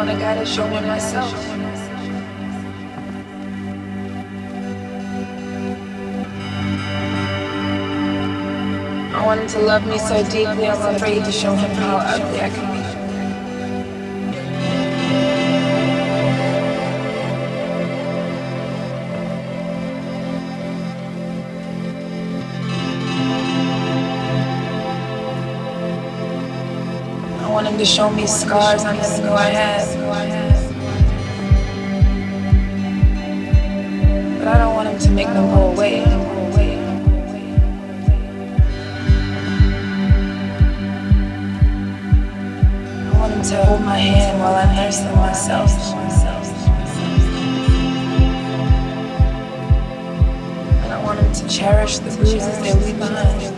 one, I gotta show me myself. I wanted to love me so deeply, I was afraid to show him how ugly I can be. I want him to show me scars I never knew I had. But I don't want him to make them go away. I want him to hold my hand while I nurse them myself. And I want him to cherish the bruises they leave behind.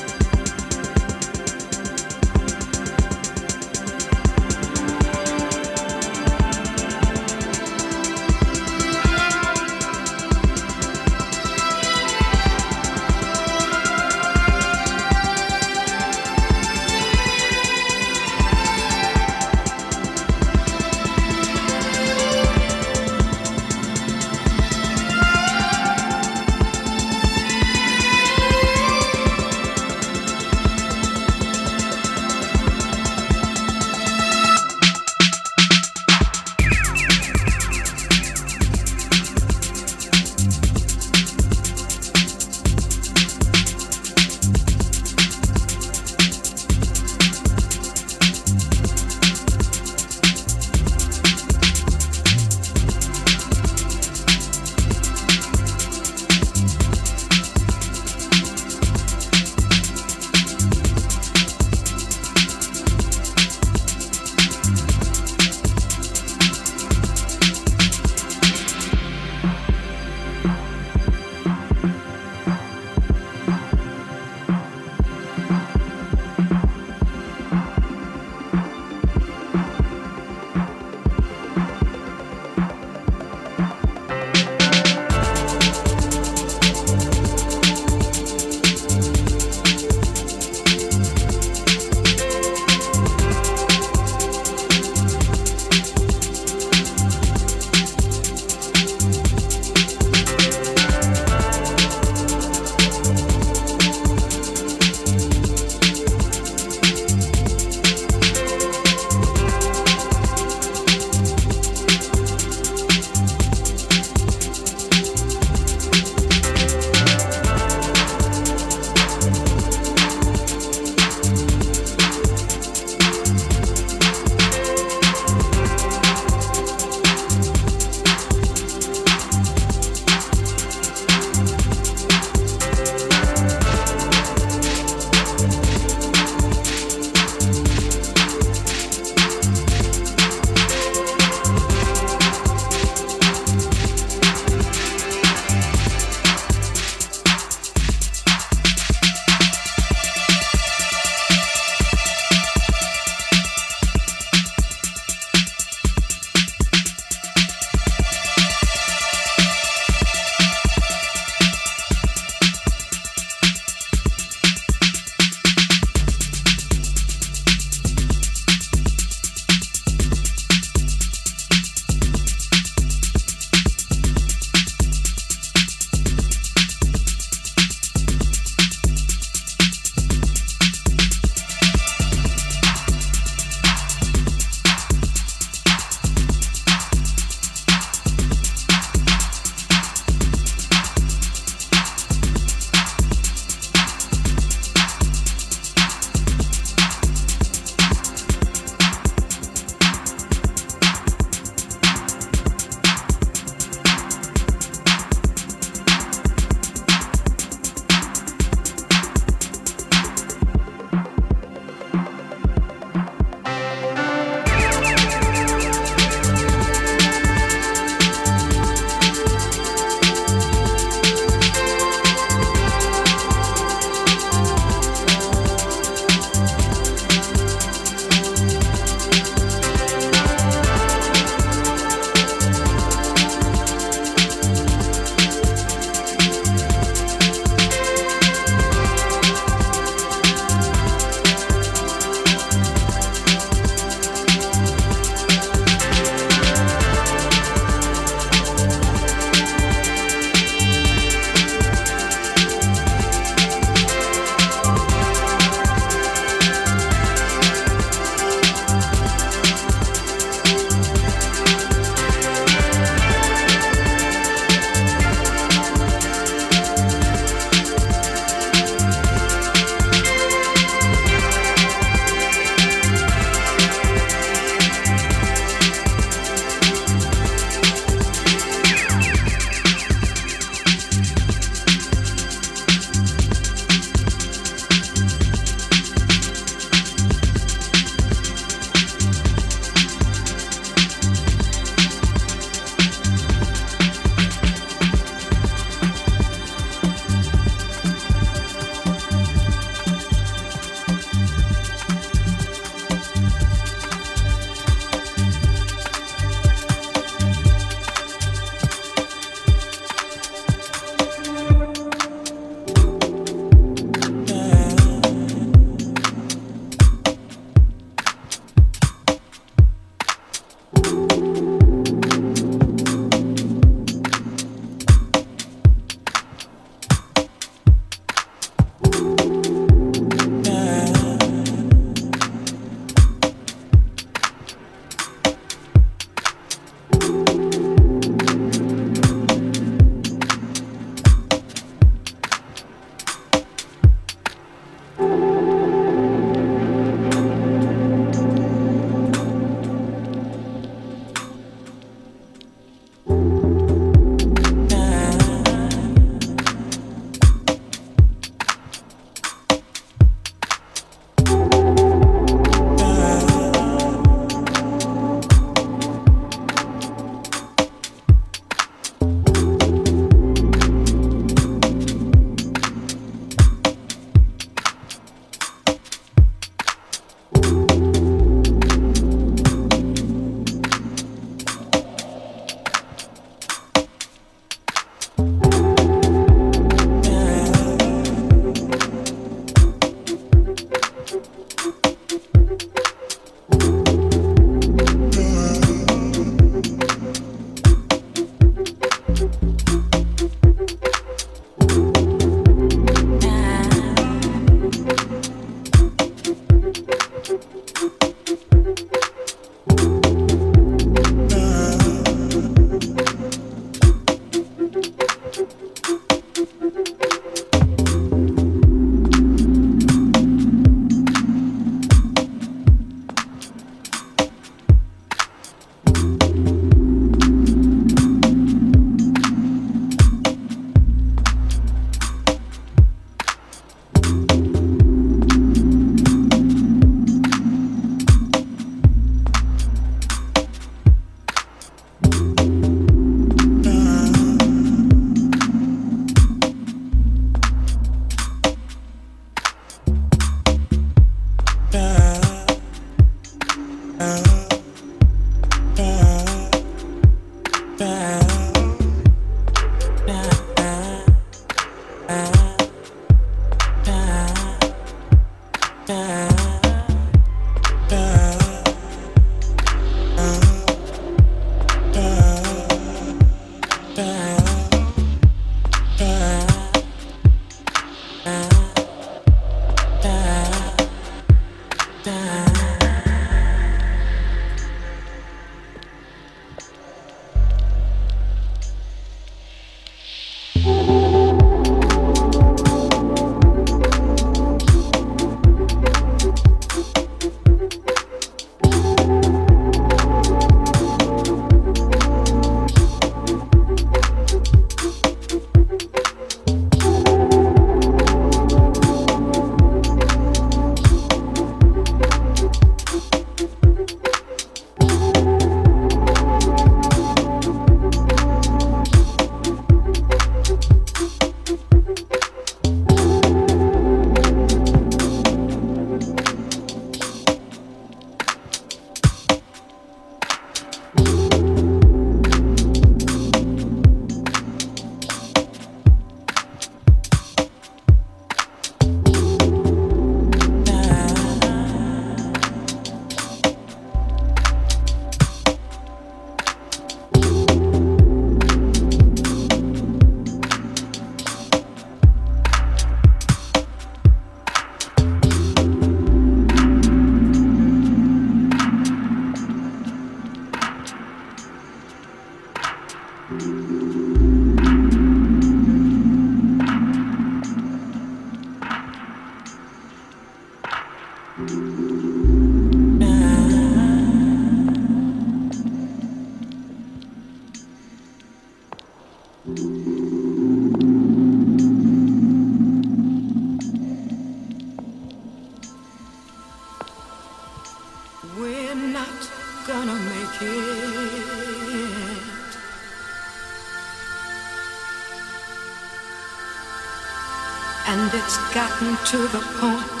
To the point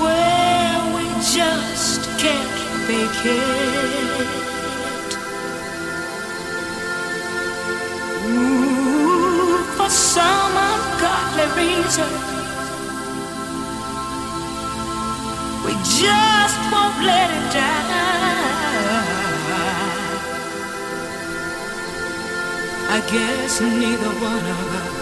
where we just can't make it. Ooh, for some ungodly reason, we just won't let it die. I guess neither one of us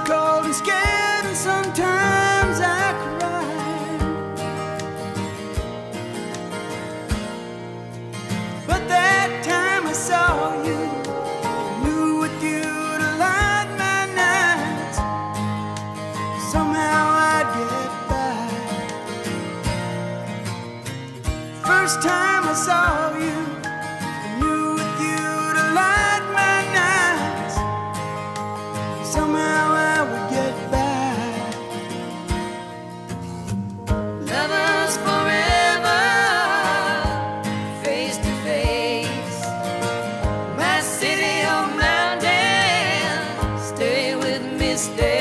is cold and scared, and sometimes I cry. But that time I saw you, I knew with you to light my nights, somehow I'd get by. First time I saw you, somehow I would get by. Lovers forever, face to face. My city or mountain, stay with me, stay.